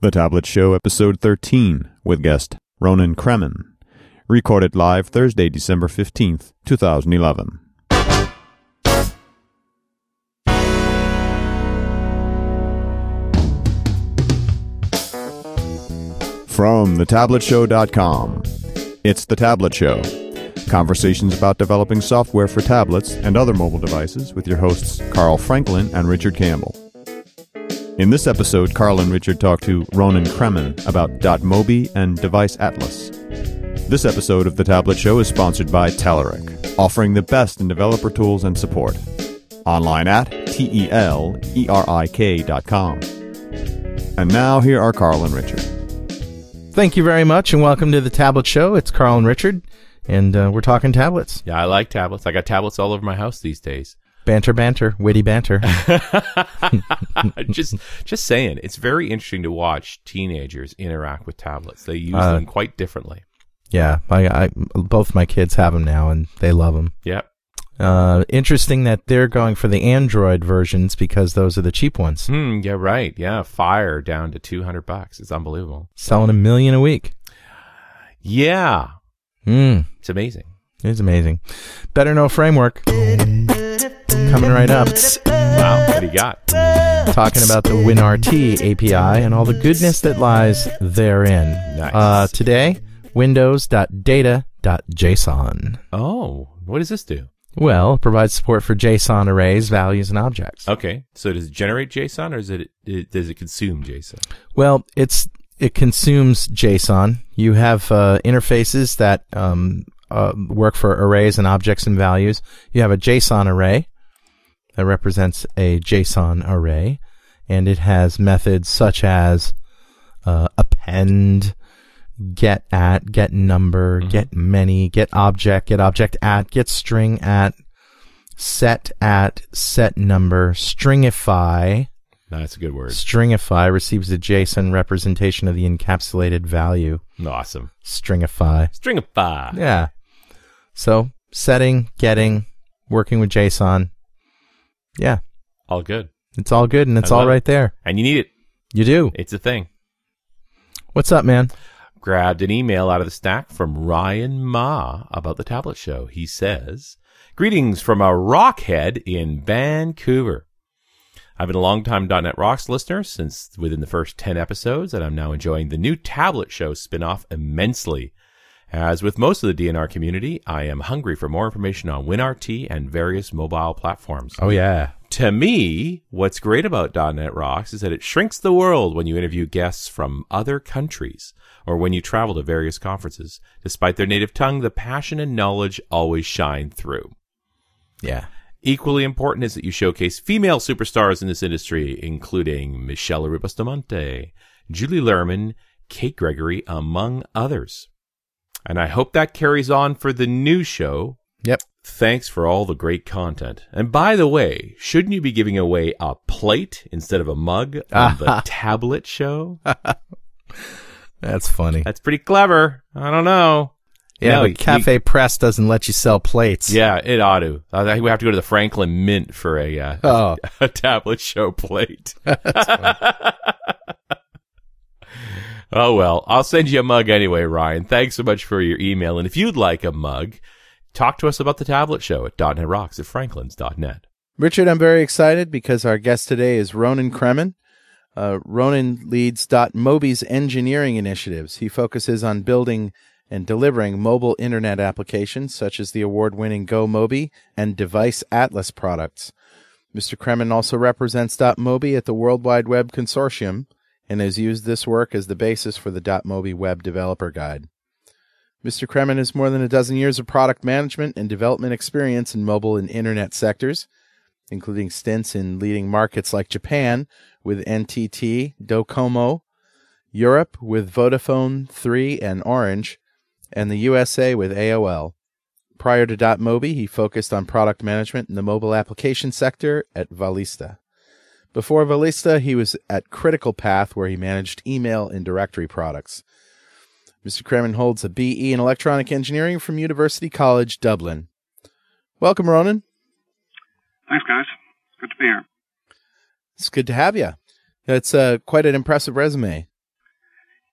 The Tablet Show, Episode 13, with guest Ronan Cremin. Recorded live Thursday, December 15th, 2011. From thetabletshow.com, it's The Tablet Show. Conversations about developing software for tablets and other mobile devices with your hosts Carl Franklin and Richard Campbell. In this episode, Carl and Richard talk to Ronan Cremin about dotMobi and Device Atlas. This episode of The Tablet Show is sponsored by Telerik, offering the best in developer tools and support. Online at telerik.com. And now, here are Carl and Richard. Thank you very much, and welcome to The Tablet Show. It's Carl and Richard, and we're talking tablets. Yeah, I like tablets. I got tablets all over my house these days. Banter, witty banter. just saying, it's very interesting to watch teenagers interact with tablets. They use them quite differently. Yeah, I both my kids have them now, and they love them. Yep. Interesting that they're going for the Android versions because those are the cheap ones. Yeah, right. Yeah, Fire down to $200. It's unbelievable. Selling 1 million a week. Yeah. It's amazing. It is amazing. Better Know Framework. Coming right up. Wow, what do you got? Talking about the WinRT API and all the goodness that lies therein. Nice. Today, windows.data.json. Oh, what does this do? Well, it provides support for JSON arrays, values, and objects. Okay, so does it generate JSON, or does it consume JSON? Well, it consumes JSON. You have interfaces that work for arrays and objects and values. You have a JSON array that represents a JSON array, and it has methods such as append, get at, get number, get many, get object at, get string at, set number, stringify. That's a good word. Stringify receives a JSON representation of the encapsulated value. Awesome. Stringify. Yeah. So setting, getting, working with JSON. Yeah. All good. It's all good, and it's all right there. And you need it. You do. It's a thing. What's up, man? Grabbed an email out of the stack from Ryan Ma about The Tablet Show. He says, "Greetings from a rockhead in Vancouver. I've been a long-time .NET Rocks listener since within the first 10 episodes, and I'm now enjoying the new Tablet Show spinoff immensely. As with most of the DNR community, I am hungry for more information on WinRT and various mobile platforms." Oh, yeah. "To me, what's great about .NET Rocks is that it shrinks the world when you interview guests from other countries or when you travel to various conferences. Despite their native tongue, the passion and knowledge always shine through." Yeah. "Equally important is that you showcase female superstars in this industry, including Michelle Bustamante, Julie Lerman, Kate Gregory, among others. And I hope that carries on for the new show. Yep. Thanks for all the great content. And by the way, shouldn't you be giving away a plate instead of a mug on the Tablet Show?" That's funny. That's pretty clever. I don't know. Yeah, no, but Cafe Press doesn't let you sell plates. Yeah, it ought to. I think we have to go to the Franklin Mint for a Tablet Show plate. That's funny. Oh, well, I'll send you a mug anyway, Ryan. Thanks so much for your email. And if you'd like a mug, talk to us about The Tablet Show at .NETRocks@franklins.net. Richard, I'm very excited because our guest today is Ronan Cremin. Ronan leads dotMobi's engineering initiatives. He focuses on building and delivering mobile internet applications such as the award-winning GoMobi and Device Atlas products. Mr. Cremin also represents dotMobi at the World Wide Web Consortium and has used this work as the basis for the dotMobi Web Developer Guide. Mr. Cremin has more than a dozen years of product management and development experience in mobile and internet sectors, including stints in leading markets like Japan with NTT Docomo, Europe with Vodafone, 3, and Orange, and the USA with AOL. Prior to dotMobi, he focused on product management in the mobile application sector at Valista. Before Valista, he was at Critical Path, where he managed email and directory products. Mr. Cremin holds a BE in Electronic Engineering from University College Dublin. Welcome, Ronan. Thanks, guys. Good to be here. It's good to have you. That's quite an impressive resume.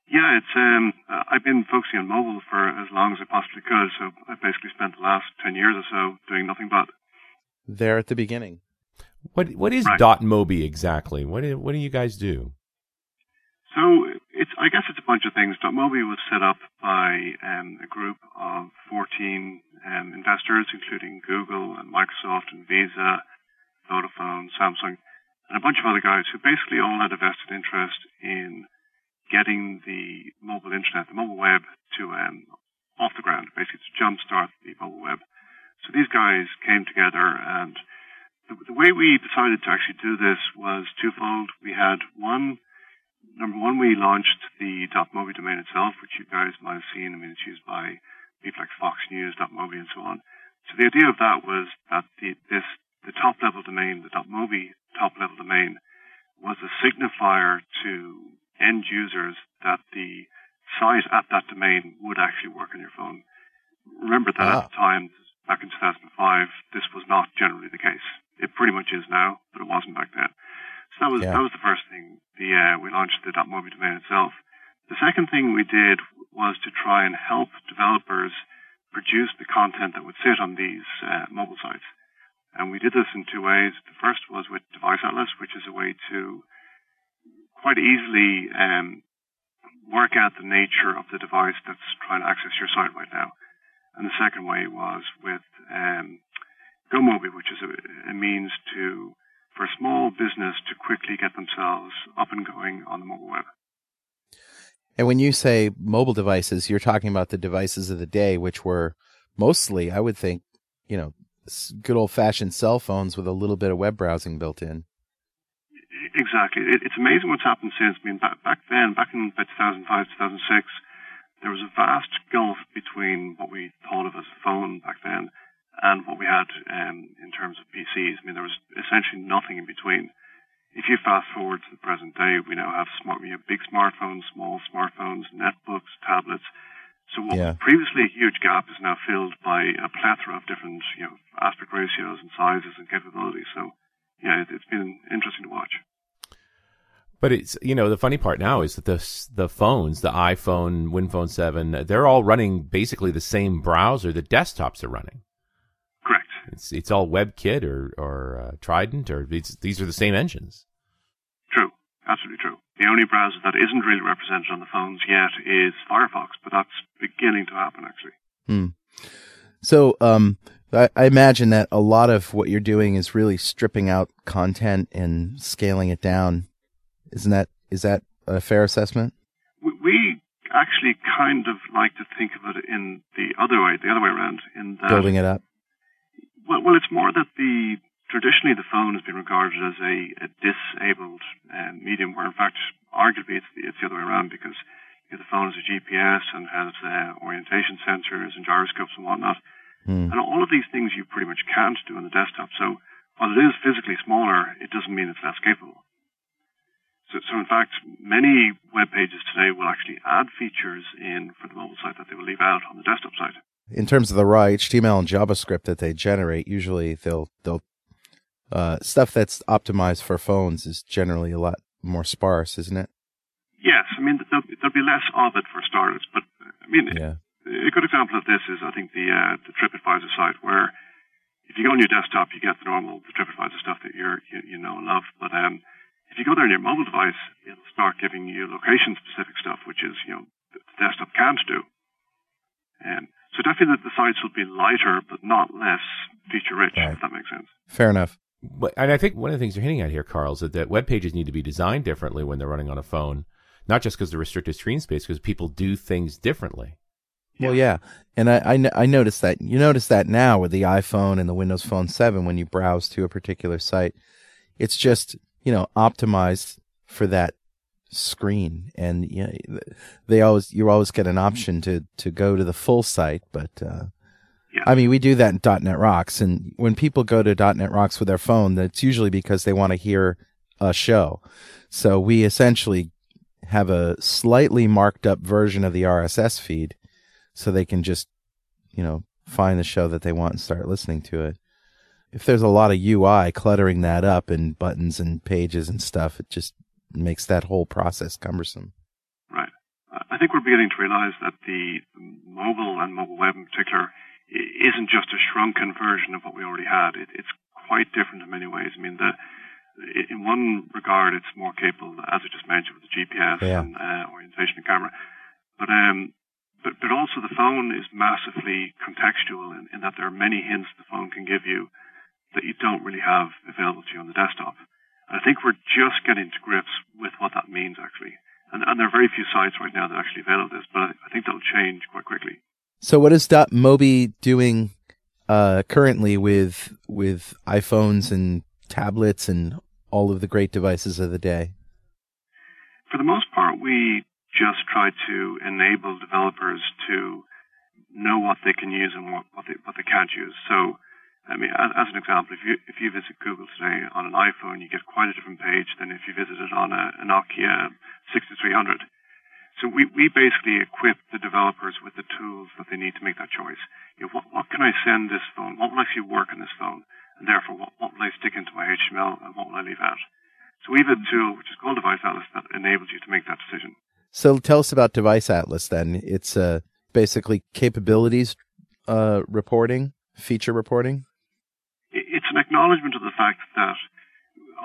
Yeah, it's I've been focusing on mobile for as long as I possibly could, so I basically spent the last 10 years or so doing nothing but. There at the beginning. What is right. dotMobi exactly? What do you guys do? So I guess it's a bunch of things. dotMobi was set up by a group of 14 investors, including Google and Microsoft and Visa, Vodafone, Samsung, and a bunch of other guys who basically all had a vested interest in getting the mobile internet, the mobile web, to off the ground, basically to jumpstart the mobile web. So these guys came together, and the way we decided to actually do this was twofold. We had number one, we launched the .mobi domain itself, which you guys might have seen. I mean, it's used by people like Fox News, .mobi, and so on. So the idea of that was that the top-level domain, the .mobi top-level domain, was a signifier to end users that the site at that domain would actually work on your phone. Remember that at the time, back in 2005, this was not generally the case. It pretty much is now, but it wasn't back then. So that was the first thing. We launched the .mobi domain itself. The second thing we did was to try and help developers produce the content that would sit on these mobile sites. And we did this in two ways. The first was with Device Atlas, which is a way to quite easily work out the nature of the device that's trying to access your site right now. And the second way was with GoMobi, which is a means for a small business to quickly get themselves up and going on the mobile web. And when you say mobile devices, you're talking about the devices of the day, which were mostly, I would think, good old-fashioned cell phones with a little bit of web browsing built in. Exactly. It's amazing what's happened since. I mean, back in 2005, 2006, there was a vast gulf between what we thought of as a phone back then and what we had in terms of PCs. I mean, there was essentially nothing in between. If you fast forward to the present day, we now have big smartphones, small smartphones, netbooks, tablets. So what was previously a huge gap is now filled by a plethora of different aspect ratios and sizes and capabilities. So yeah, it's been interesting to watch. But it's the funny part now is that the phones, the iPhone, WinPhone 7, they're all running basically the same browser that desktops are running. Correct. It's all WebKit or Trident, or these are the same engines. True, absolutely true. The only browser that isn't really represented on the phones yet is Firefox, but that's beginning to happen actually. So I imagine that a lot of what you're doing is really stripping out content and scaling it down. Is that a fair assessment? We actually kind of like to think of it in the other way around. In that, building it up? Well, it's more that traditionally the phone has been regarded as a disabled medium, where in fact, arguably, it's the other way around, because the phone has a GPS and has orientation sensors and gyroscopes and whatnot. And all of these things you pretty much can't do on the desktop. So while it is physically smaller, it doesn't mean it's less capable. So in fact, many web pages today will actually add features in for the mobile site that they will leave out on the desktop site. In terms of the raw HTML and JavaScript that they generate, usually they'll stuff that's optimized for phones is generally a lot more sparse, isn't it? Yes, I mean there'll be less of it for starters, but I mean a good example of this is I think the TripAdvisor site, where if you go on your desktop you get the TripAdvisor stuff that you know and love, but if you go there on your mobile device, it'll start giving you location-specific stuff, which is, the desktop can't do. So definitely the sites will be lighter, but not less feature-rich, if that makes sense. Fair enough. And I think one of the things you're hinting at here, Carl, is that web pages need to be designed differently when they're running on a phone, not just because of restricted screen space, because people do things differently. Yeah. Well, yeah. And I noticed that. You notice that now with the iPhone and the Windows Phone 7, when you browse to a particular site. It's just optimized for that screen, and you always get an option to go to the full site. But I mean, we do that in .NET Rocks, and when people go to .NET Rocks with their phone, that's usually because they want to hear a show. So we essentially have a slightly marked up version of the RSS feed, so they can just find the show that they want and start listening to it. If there's a lot of UI cluttering that up and buttons and pages and stuff, it just makes that whole process cumbersome. Right. I think we're beginning to realize that the mobile and mobile web in particular isn't just a shrunken version of what we already had. It's quite different in many ways. I mean, in one regard, it's more capable, as I just mentioned, with the GPS and orientation of camera. But also the phone is massively contextual in that there are many hints the phone can give you that you don't really have available to you on the desktop. And I think we're just getting to grips with what that means, actually. And there are very few sites right now that are actually available this, but I think that'll change quite quickly. So what is dotMobi doing currently with iPhones and tablets and all of the great devices of the day? For the most part, we just try to enable developers to know what they can use and what they can't use. So, I mean, as an example, if you visit Google today on an iPhone, you get quite a different page than if you visit it on a Nokia 6300. So we basically equip the developers with the tools that they need to make that choice. You know, what can I send this phone? What will actually work on this phone? And therefore, what will I stick into my HTML and what will I leave out? So we have a tool which is called Device Atlas that enables you to make that decision. So tell us about Device Atlas then. It's basically capabilities reporting, feature reporting. It's an acknowledgement of the fact that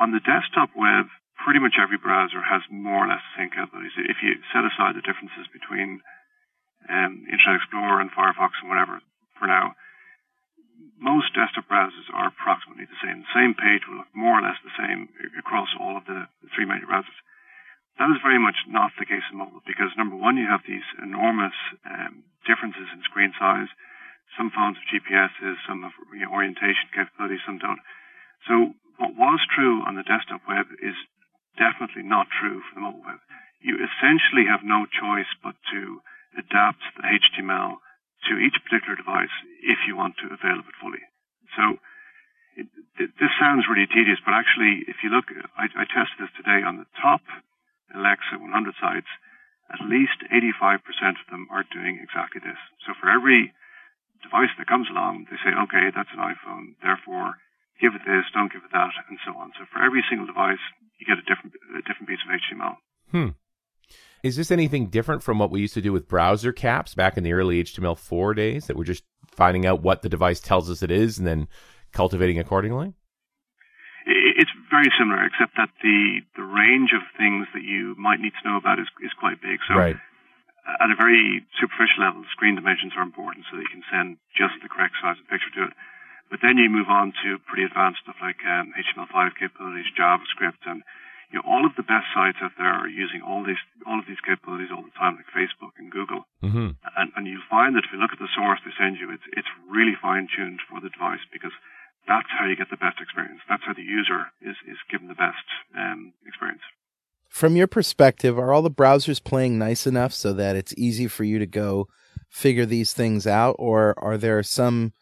on the desktop web, pretty much every browser has more or less the same capabilities. If you set aside the differences between Internet Explorer and Firefox and whatever for now, most desktop browsers are approximately the same. The same page will look more or less the same across all of the three major browsers. That is very much not the case in mobile because, number one, you have these enormous differences in screen size. Some phones have GPSs, some have orientation capabilities, some don't. So what was true on the desktop web is definitely not true for the mobile web. You essentially have no choice but to adapt the HTML to each particular device if you want to avail of it fully. So this sounds really tedious, but actually, if you look, I tested this today on the top Alexa 100 sites, at least 85% of them are doing exactly this. So for every device that comes along, they say, okay, that's an iPhone, therefore give it this, don't give it that, and so on. So for every single device, you get a different piece of HTML. Is this anything different from what we used to do with browser caps back in the early HTML4 days, that we're just finding out what the device tells us it is and then cultivating accordingly? It's very similar, except that the range of things that you might need to know about is quite big. So right. At a very superficial level, screen dimensions are important so that you can send just the correct size of picture to it. But then you move on to pretty advanced stuff like HTML5 capabilities, JavaScript, and all of the best sites out there are using all of these capabilities all the time, like Facebook and Google. Mm-hmm. And you'll find that if you look at the source they send you, it's really fine-tuned for the device because that's how you get the best experience. That's how the user is given the best experience. From your perspective, are all the browsers playing nice enough so that it's easy for you to go figure these things out, or are there some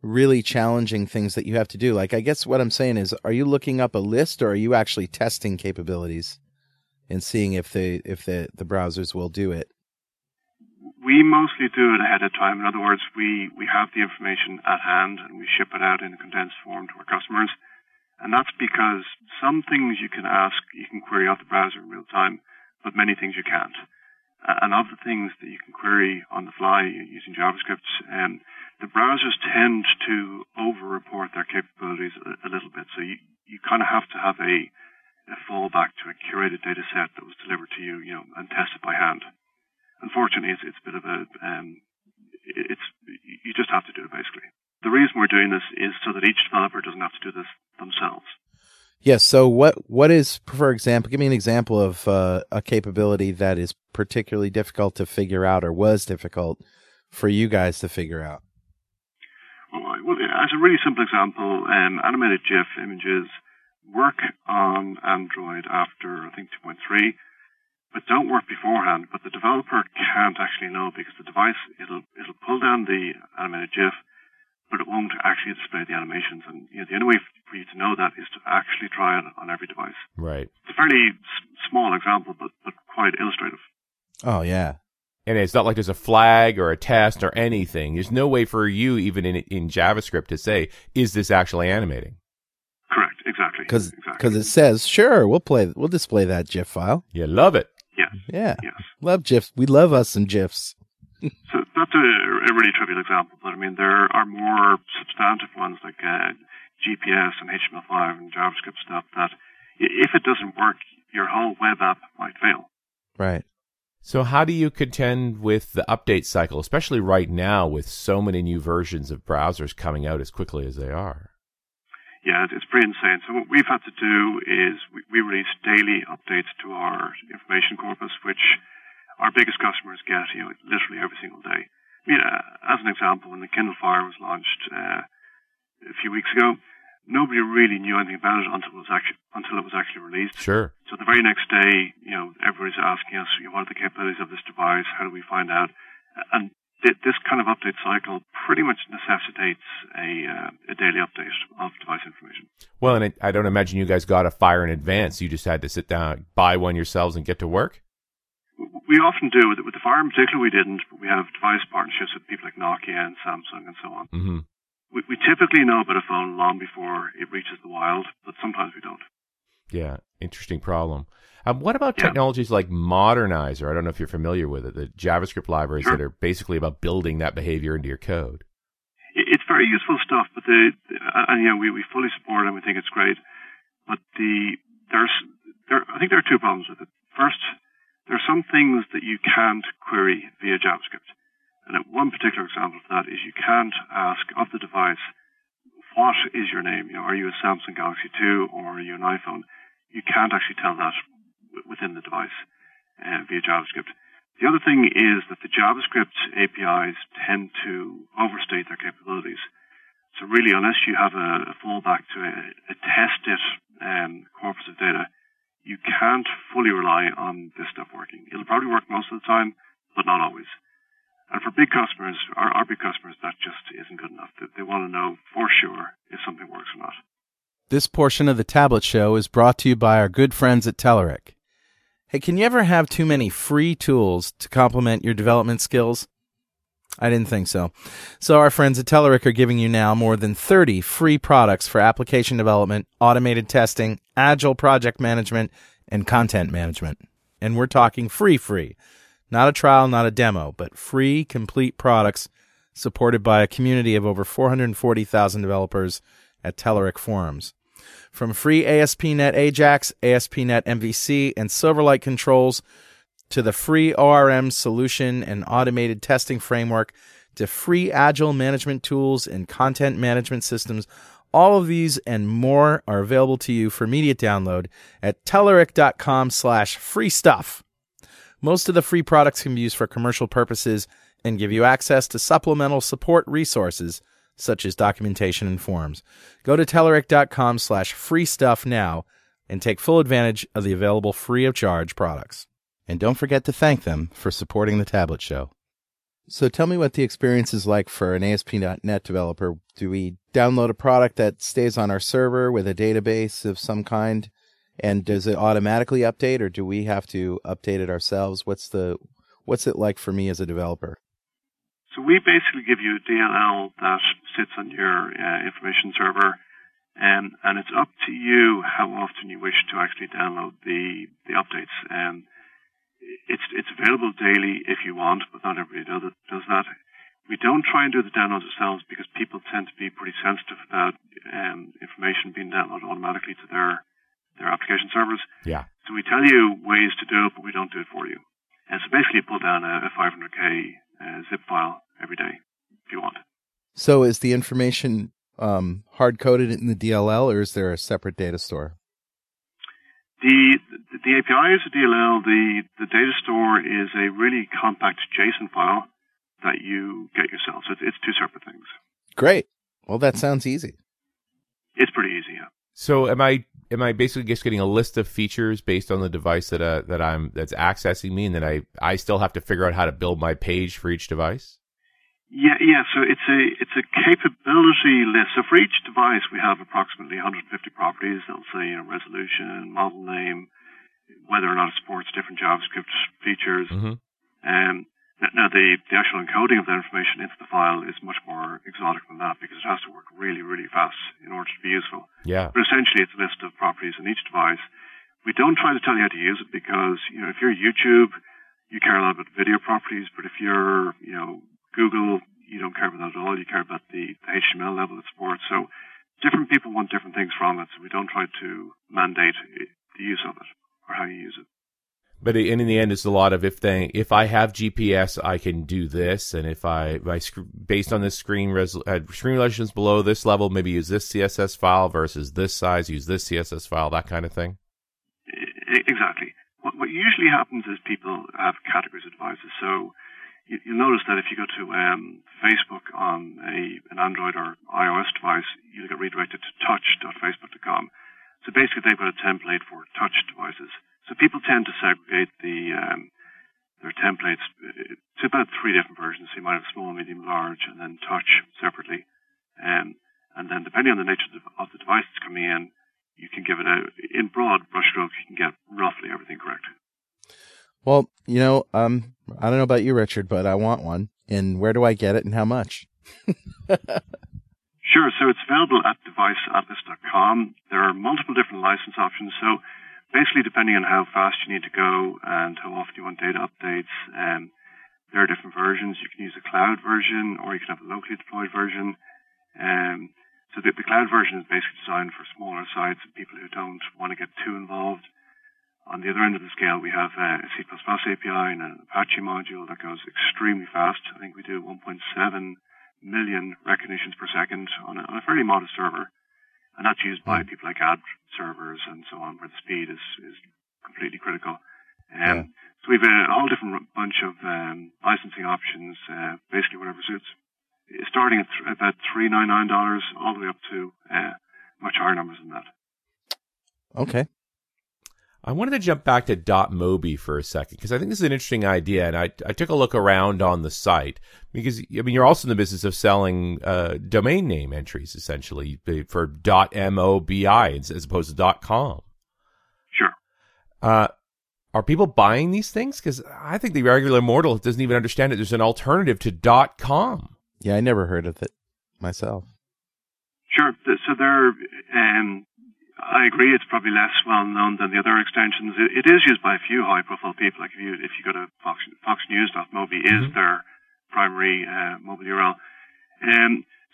really challenging things that you have to do? Like, I guess what I'm saying is, are you looking up a list, or are you actually testing capabilities and seeing if the browsers will do it? We mostly do it ahead of time. In other words, we have the information at hand and we ship it out in a condensed form to our customers. And that's because some things you can query off the browser in real time, but many things you can't. And of the things that you can query on the fly using JavaScript, the browsers tend to over-report their capabilities a little bit. So you kind of have to have a fallback to a curated data set that was delivered to you, and tested by hand. Unfortunately, it's a bit of you just have to do it basically. The reason we're doing this is so that each developer doesn't have to do this themselves. Yes. So what is, for example, give me an example of a capability that is particularly difficult to figure out or was difficult for you guys to figure out? Well, as a really simple example, animated GIF images work on Android after, I think, 2.3, but don't work beforehand. But the developer can't actually know because the device, it'll pull down the animated GIF, but it won't actually display the animations. And the only way for you to know that is to actually try it on every device. Right. It's a fairly small example, but quite illustrative. Oh, yeah. And it's not like there's a flag or a test or anything. There's no way for you, even in JavaScript, to say, is this actually animating? Correct, exactly. Because it says, sure, we'll display that GIF file. You love it. Yeah. Yeah. Yes. Love GIFs. We love us some GIFs. So that's a really trivial example, but I mean, there are more substantive ones like GPS and HTML5 and JavaScript stuff that if it doesn't work, your whole web app might fail. Right. So how do you contend with the update cycle, especially right now with so many new versions of browsers coming out as quickly as they are? Yeah, it's pretty insane. So what we've had to do is we release daily updates to our information corpus, which our biggest customers get, you know, literally every single day. I mean, as an example, when the Kindle Fire was launched a few weeks ago, nobody really knew anything about it until it was actually released. Sure. So the very next day, you know, everybody's asking us, you know, what are the capabilities of this device? How do we find out? And this kind of update cycle pretty much necessitates a daily update of device information. Well, and I don't imagine you guys got a Fire in advance. You just had to sit down, buy one yourselves, and get to work? We often do. With the Fire in particular, we didn't, but we have device partnerships with people like Nokia and Samsung and so on. Mm-hmm. We typically know about a phone long before it reaches the wild, but sometimes we don't. Yeah, interesting problem. What about technologies like Modernizr? I don't know if you're familiar with it, the JavaScript libraries that are basically about building that behavior into your code. It's very useful stuff, but we fully support it and we think it's great. But I think there are two problems with it. First, there are some things that you can't query via JavaScript. And one particular example of that is you can't ask of the device, what is your name? You know, are you a Samsung Galaxy 2 or are you an iPhone? You can't actually tell that within the device via JavaScript. The other thing is that the JavaScript APIs tend to overstate their capabilities. So really, unless you have a fallback to a tested corpus of data, you can't fully rely on this stuff working. It'll probably work most of the time, but not always. And for big customers, our big customers, that just isn't good enough. They want to know for sure if something works or not. This portion of the Tablet Show is brought to you by our good friends at Telerik. Hey, can you ever have too many free tools to complement your development skills? I didn't think so. So our friends at Telerik are giving you now more than 30 free products for application development, automated testing, agile project management, and content management. And we're talking free. Not a trial, not a demo, but free, complete products supported by a community of over 440,000 developers at Telerik forums. From free ASP.NET AJAX, ASP.NET MVC, and Silverlight controls, to the free ORM solution and automated testing framework, to free agile management tools and content management systems, all of these and more are available to you for immediate download at telerik.com/freestuff. Most of the free products can be used for commercial purposes and give you access to supplemental support resources such as documentation and forms. Go to telerik.com/freestuff now and take full advantage of the available free of charge products. And don't forget to thank them for supporting the Tablet Show. So tell me what the experience is like for an ASP.NET developer. Do we download a product that stays on our server with a database of some kind? And does it automatically update, or do we have to update it ourselves? What's it like for me as a developer? So we basically give you a DLL that sits on your information server. And it's up to you how often you wish to actually download the updates. It's available daily if you want, but not everybody does that. We don't try and do the downloads ourselves because people tend to be pretty sensitive about information being downloaded automatically to their application servers. Yeah. So we tell you ways to do it, but we don't do it for you. And so basically you pull down a 500K zip file every day if you want. So is the information hard-coded in the DLL, or is there a separate data store? The API is a DLL. The data store is a really compact JSON file that you get yourself. So it's two separate things. Great. Well, that sounds easy. It's pretty easy, yeah. So am I basically just getting a list of features based on the device that's accessing me, and then I still have to figure out how to build my page for each device? Yeah. So it's a capability list. So for each device, we have approximately 150 properties. They'll say, you know, resolution, model name, whether or not it supports different JavaScript features. Mm-hmm. Now, the actual encoding of that information into the file is much more exotic than that because it has to work really, really fast in order to be useful. Yeah. But essentially, it's a list of properties in each device We don't try to tell you how to use it because, you know, if you're YouTube, you care a lot about video properties, but if you're, you know, Google, you don't care about that at all. You care about the HTML level of support. So different people want different things from it, so we don't try to mandate the use of it or how you use it. But in the end, it's a lot of if I have GPS, I can do this, and based on this screen resolutions below this level, maybe use this CSS file versus this size, use this CSS file, that kind of thing. Exactly. What usually happens is people have categories of devices. So you'll notice that if you go to Facebook on an Android or iOS device, you'll get redirected to touch.facebook.com. So basically, they've got a template for touch devices. So people tend to segregate their templates to about three different versions. So you might have small, medium, large, and then touch separately. And then depending on the nature of the device that's coming in, you can give it in broad brushstrokes, you can get roughly everything correct. Well, you know, I don't know about you, Richard, but I want one. And where do I get it and how much? Sure. So it's available at deviceatlas.com. There are multiple different license options. So basically, depending on how fast you need to go and how often you want data updates, there are different versions. You can use a cloud version, or you can have a locally deployed version. So the cloud version is basically designed for smaller sites and people who don't want to get too involved. On the other end of the scale, we have a C++ API and an Apache module that goes extremely fast. I think we do 1.7 million recognitions per second on a fairly modest server. And that's used by people like ad servers and so on, where the speed is completely critical. So we've a whole different bunch of licensing options, basically whatever suits. It's starting at about $399, all the way up to much higher numbers than that. Okay. I wanted to jump back to dotMobi for a second, because I think this is an interesting idea, and I took a look around on the site, because, I mean, you're also in the business of selling domain name entries, essentially, for .mobi as opposed to .com. Sure. Are people buying these things? Because I think the regular mortal doesn't even understand that there's an alternative to .com. Yeah, I never heard of it myself. Sure. So there are... I agree, it's probably less well-known than the other extensions. It is used by a few high-profile people. Like if you go to Fox News, .mobi is their primary mobile URL.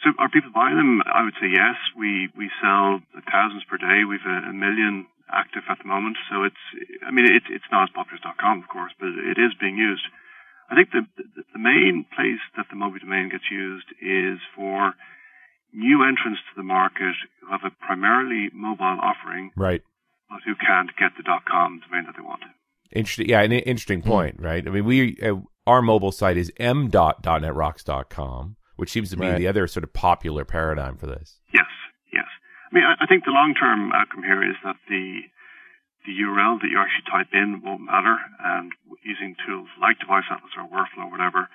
So are people buying them? I would say yes. We sell thousands per day. We've a million active at the moment. So it's not as popular as .com, of course, but it is being used. I think the main place that the Mobi domain gets used is for new entrants to the market who have a primarily mobile offering, right, but who can't get the .com domain that they want. Interesting, yeah, an interesting point, right? I mean, our mobile site is m.netrocks.com, which seems to be the other sort of popular paradigm for this. Yes. I mean, I think the long-term outcome here is that the URL that you actually type in won't matter, and using tools like Device Atlas or Workflow or whatever,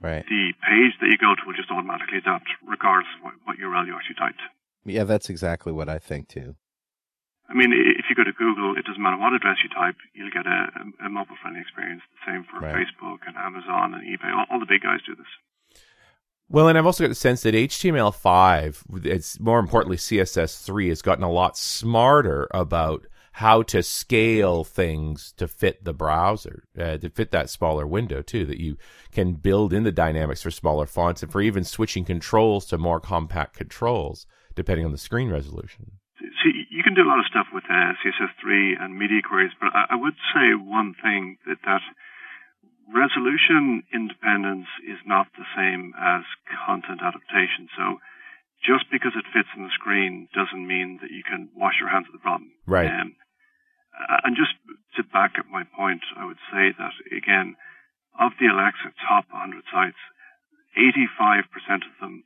right, the page that you go to will just automatically adapt regardless of what URL you actually typed. Yeah, that's exactly what I think too. I mean, if you go to Google, it doesn't matter what address you type, you'll get a mobile-friendly experience. The same for Facebook and Amazon and eBay. All the big guys do this. Well, and I've also got the sense that HTML5, it's more importantly CSS3, has gotten a lot smarter about how to scale things to fit the browser, to fit that smaller window too, that you can build in the dynamics for smaller fonts and for even switching controls to more compact controls, depending on the screen resolution. So you can do a lot of stuff with CSS3 and media queries, but I would say one thing, that resolution independence is not the same as content adaptation. So just because it fits on the screen doesn't mean that you can wash your hands of the problem. Right. And just to back up my point, I would say that, again, of the Alexa top 100 sites, 85% of them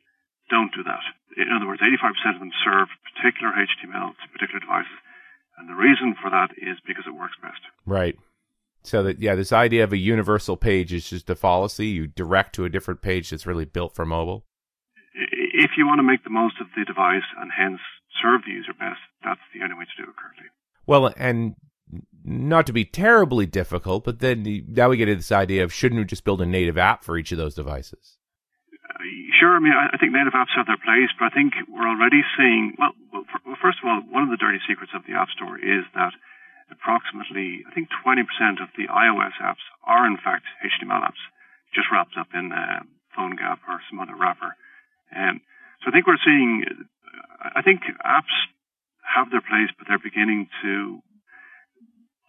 don't do that. In other words, 85% of them serve particular HTML to particular devices. And the reason for that is because it works best. Right. So that, yeah, this idea of a universal page is just a fallacy. You direct to a different page that's really built for mobile. If you want to make the most of the device and hence serve the user best, that's the only way to do it currently. Well, and not to be terribly difficult, but then now we get into this idea of shouldn't we just build a native app for each of those devices? Sure. I mean, I think native apps have their place, but I think we're already seeing, well, first of all, one of the dirty secrets of the App Store is that approximately, I think, 20% of the iOS apps are, in fact, HTML apps, just wrapped up in PhoneGap or some other wrapper. So I think we're seeing, I think apps have their place, but they're beginning to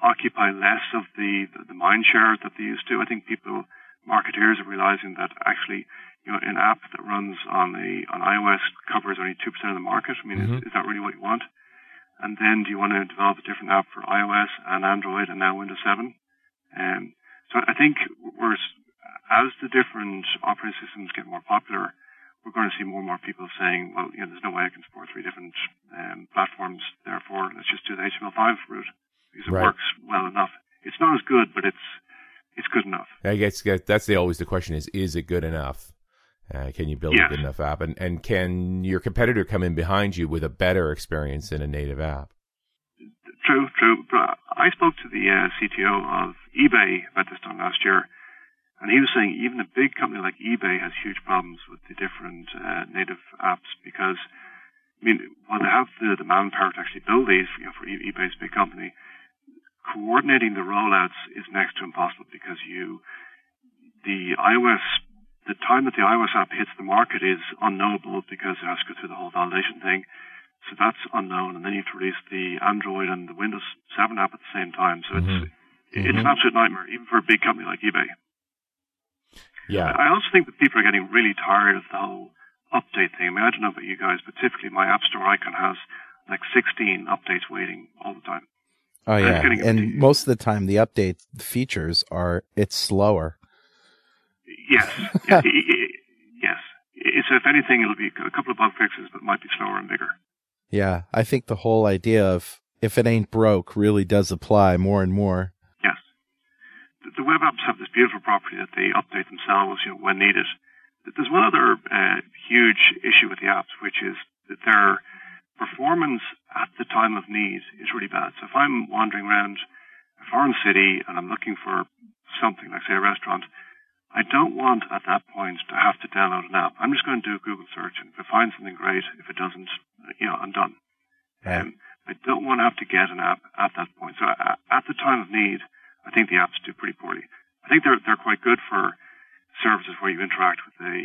occupy less of the mind share that they used to. I think people, marketers, are realizing that actually, you know, an app that runs on iOS covers only 2% of the market. I mean, is that really what you want? And then do you want to develop a different app for iOS and Android and now Windows 7? So I think as the different operating systems get more popular, we're going to see more and more people saying, well, you know, there's no way I can support three different platforms. Therefore, let's just do the HTML5 route because it works well enough. It's not as good, but it's good enough. I guess that's always the question is it good enough? Can you build a good enough app? And can your competitor come in behind you with a better experience than a native app? True, true. But I spoke to the CTO of eBay about this time last year, and he was saying even a big company like eBay has huge problems with the different native apps because, I mean, while they have the manpower to actually build these, you know, for eBay's big company, coordinating the rollouts is next to impossible because the time that the iOS app hits the market is unknowable because it has to go through the whole validation thing. So that's unknown. And then you have to release the Android and the Windows 7 app at the same time. So it's an absolute nightmare, even for a big company like eBay. Yeah. I also think that people are getting really tired of the whole update thing. I mean, I don't know about you guys, but typically my App Store icon has like 16 updates waiting all the time. Oh, yeah. And most of the time, the update features it's slower. Yes, yes. So if anything, it'll be a couple of bug fixes, but it might be slower and bigger. Yeah, I think the whole idea of if it ain't broke really does apply more and more. Yes. The web apps have this beautiful property that they update themselves, you know, when needed. There's one other huge issue with the apps, which is that their performance at the time of need is really bad. So if I'm wandering around a foreign city and I'm looking for something, like, say, a restaurant, I don't want at that point to have to download an app. I'm just going to do a Google search, and if I find something great, if it doesn't, you know, I'm done. Right. I don't want to have to get an app at that point. So at the time of need, I think the apps do pretty poorly. I think they're quite good for services where you interact with a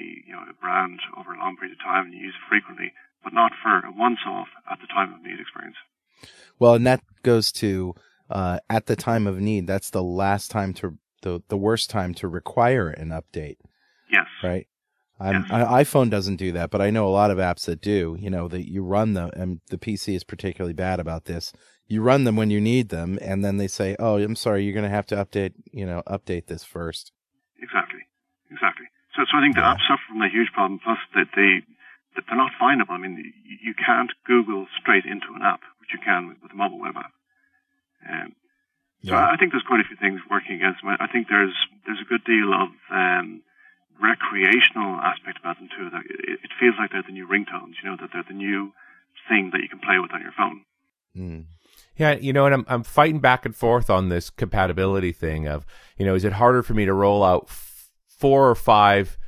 brand over a long period of time and you use it frequently, but not for a once-off at the time of need experience. Well, and that goes to at the time of need. That's the last time to. The worst time to require an update. Yes. Right? iPhone doesn't do that, but I know a lot of apps that do, you know, that you run them, and the PC is particularly bad about this. You run them when you need them, and then they say, oh, I'm sorry, you're going to have to update this first. Exactly. So I think the apps suffer from a huge problem, plus that they're not findable. I mean, you can't Google straight into an app, which you can with a mobile web app. So I think there's quite a few things working against them. I think there's a good deal of recreational aspect about them too. It feels like they're the new ringtones, you know, that they're the new thing that you can play with on your phone. Mm. Yeah, you know, and I'm fighting back and forth on this compatibility thing of, you know, is it harder for me to roll out four or five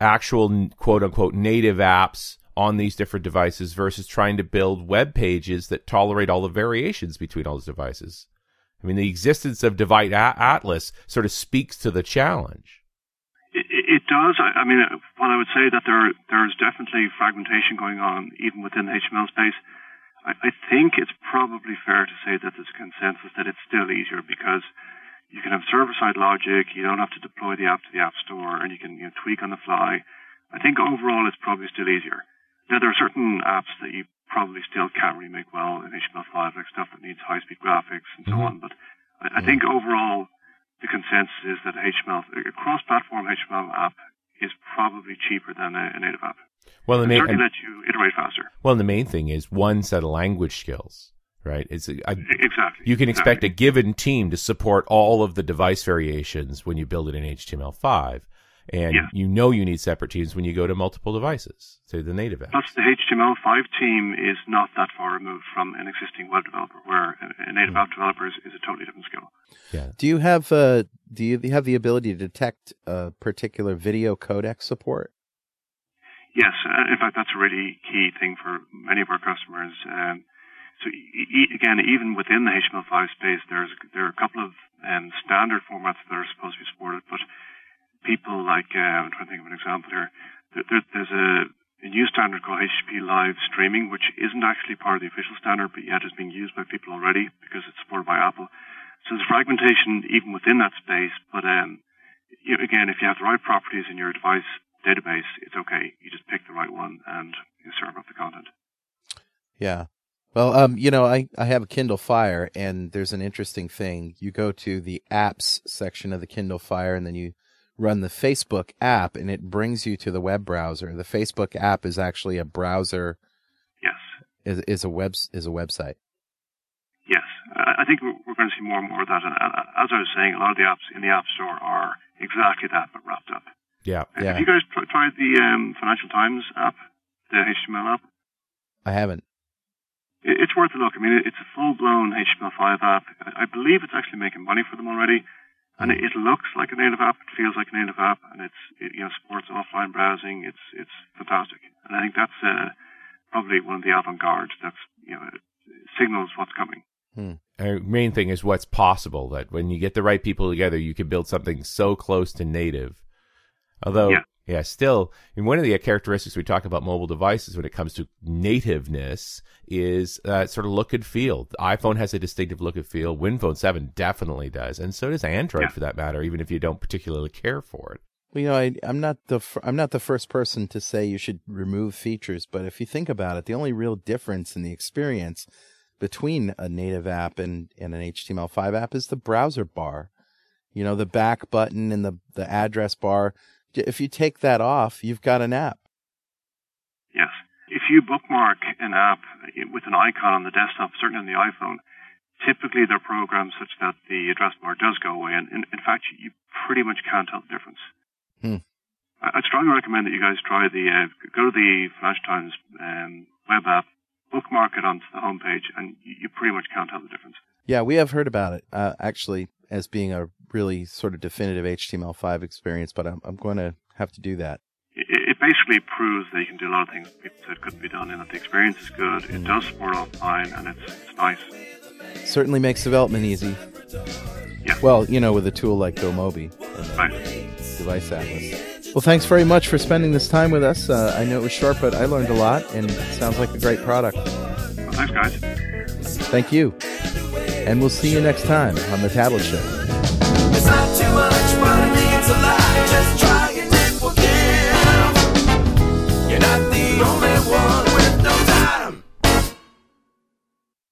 actual quote unquote native apps on these different devices versus trying to build web pages that tolerate all the variations between all those devices? I mean, the existence of Device Atlas sort of speaks to the challenge. It does. I mean, while I would say that there's definitely fragmentation going on even within the HTML space, I think it's probably fair to say that there's a consensus that it's still easier because you can have server-side logic, you don't have to deploy the app to the App Store, and you can tweak on the fly. I think overall it's probably still easier. Now, there are certain apps that you probably still can't really make well in HTML5, like stuff that needs high-speed graphics and so on. But I think overall, the consensus is that a cross-platform HTML app is probably cheaper than a native app. Well, it certainly lets you iterate faster. Well, and the main thing is one set of language skills, right? Exactly. You can expect a given team to support all of the device variations when you build it in HTML5. And you need separate teams when you go to multiple devices, to the native apps. Plus, the HTML5 team is not that far removed from an existing web developer, where a native app developer is a totally different skill. Yeah. Do you have the ability to detect a particular video codec support? Yes. In fact, that's a really key thing for many of our customers. So again, even within the HTML5 space, there are a couple of standard formats that are supposed to be supported, but people like, I'm trying to think of an example here, there's a new standard called HTTP Live Streaming, which isn't actually part of the official standard, but yet is being used by people already because it's supported by Apple. So there's fragmentation even within that space, but you know, again, if you have the right properties in your device database, it's okay. You just pick the right one and you serve up the content. Yeah. Well, you know, I have a Kindle Fire, and there's an interesting thing. You go to the apps section of the Kindle Fire, and then you run the Facebook app, and it brings you to the web browser. The Facebook app is actually a browser. Yes. Is a website. Yes, I think we're going to see more and more of that. And as I was saying, a lot of the apps in the App Store are exactly that, but wrapped up. Yeah. Yeah. Have you guys tried the Financial Times app, the HTML app? I haven't. It's worth a look. I mean, it's a full-blown HTML5 app. I believe it's actually making money for them already. And it looks like a native app. It feels like a native app. And it supports offline browsing. It's fantastic. And I think that's probably one of the avant-garde that signals what's coming. Our main thing is what's possible, that when you get the right people together, you can build something so close to native. Although, yeah, still, and one of the characteristics we talk about mobile devices when it comes to nativeness is sort of look and feel. The iPhone has a distinctive look and feel. WinPhone 7 definitely does, and so does Android for that matter, even if you don't particularly care for it. Well, you know, I'm not the first person to say you should remove features, but if you think about it, the only real difference in the experience between a native app and an HTML5 app is the browser bar. You know, the back button and the address bar. If you take that off, you've got an app. Yes. If you bookmark an app with an icon on the desktop, certainly on the iPhone, typically they're programmed such that the address bar does go away. And in fact, you pretty much can't tell the difference. I'd strongly recommend that you guys try go to the Financial Times web app, bookmark it onto the homepage, and you pretty much can't tell the difference. Yeah, we have heard about it, actually, as being a really sort of definitive HTML5 experience, but I'm going to have to do that. It basically proves that you can do a lot of things people said couldn't be done, and that the experience is good, it does support offline, and it's nice. Certainly makes development easy. Yeah. Well, you know, with a tool like GoMobi and Device Atlas. Well, thanks very much for spending this time with us. I know it was short, but I learned a lot, and it sounds like a great product. Well, thanks, guys. Thank you. And we'll see you next time on The Tablet Show. It's not too much, but it means a lot. Just try and it will give. You're not the only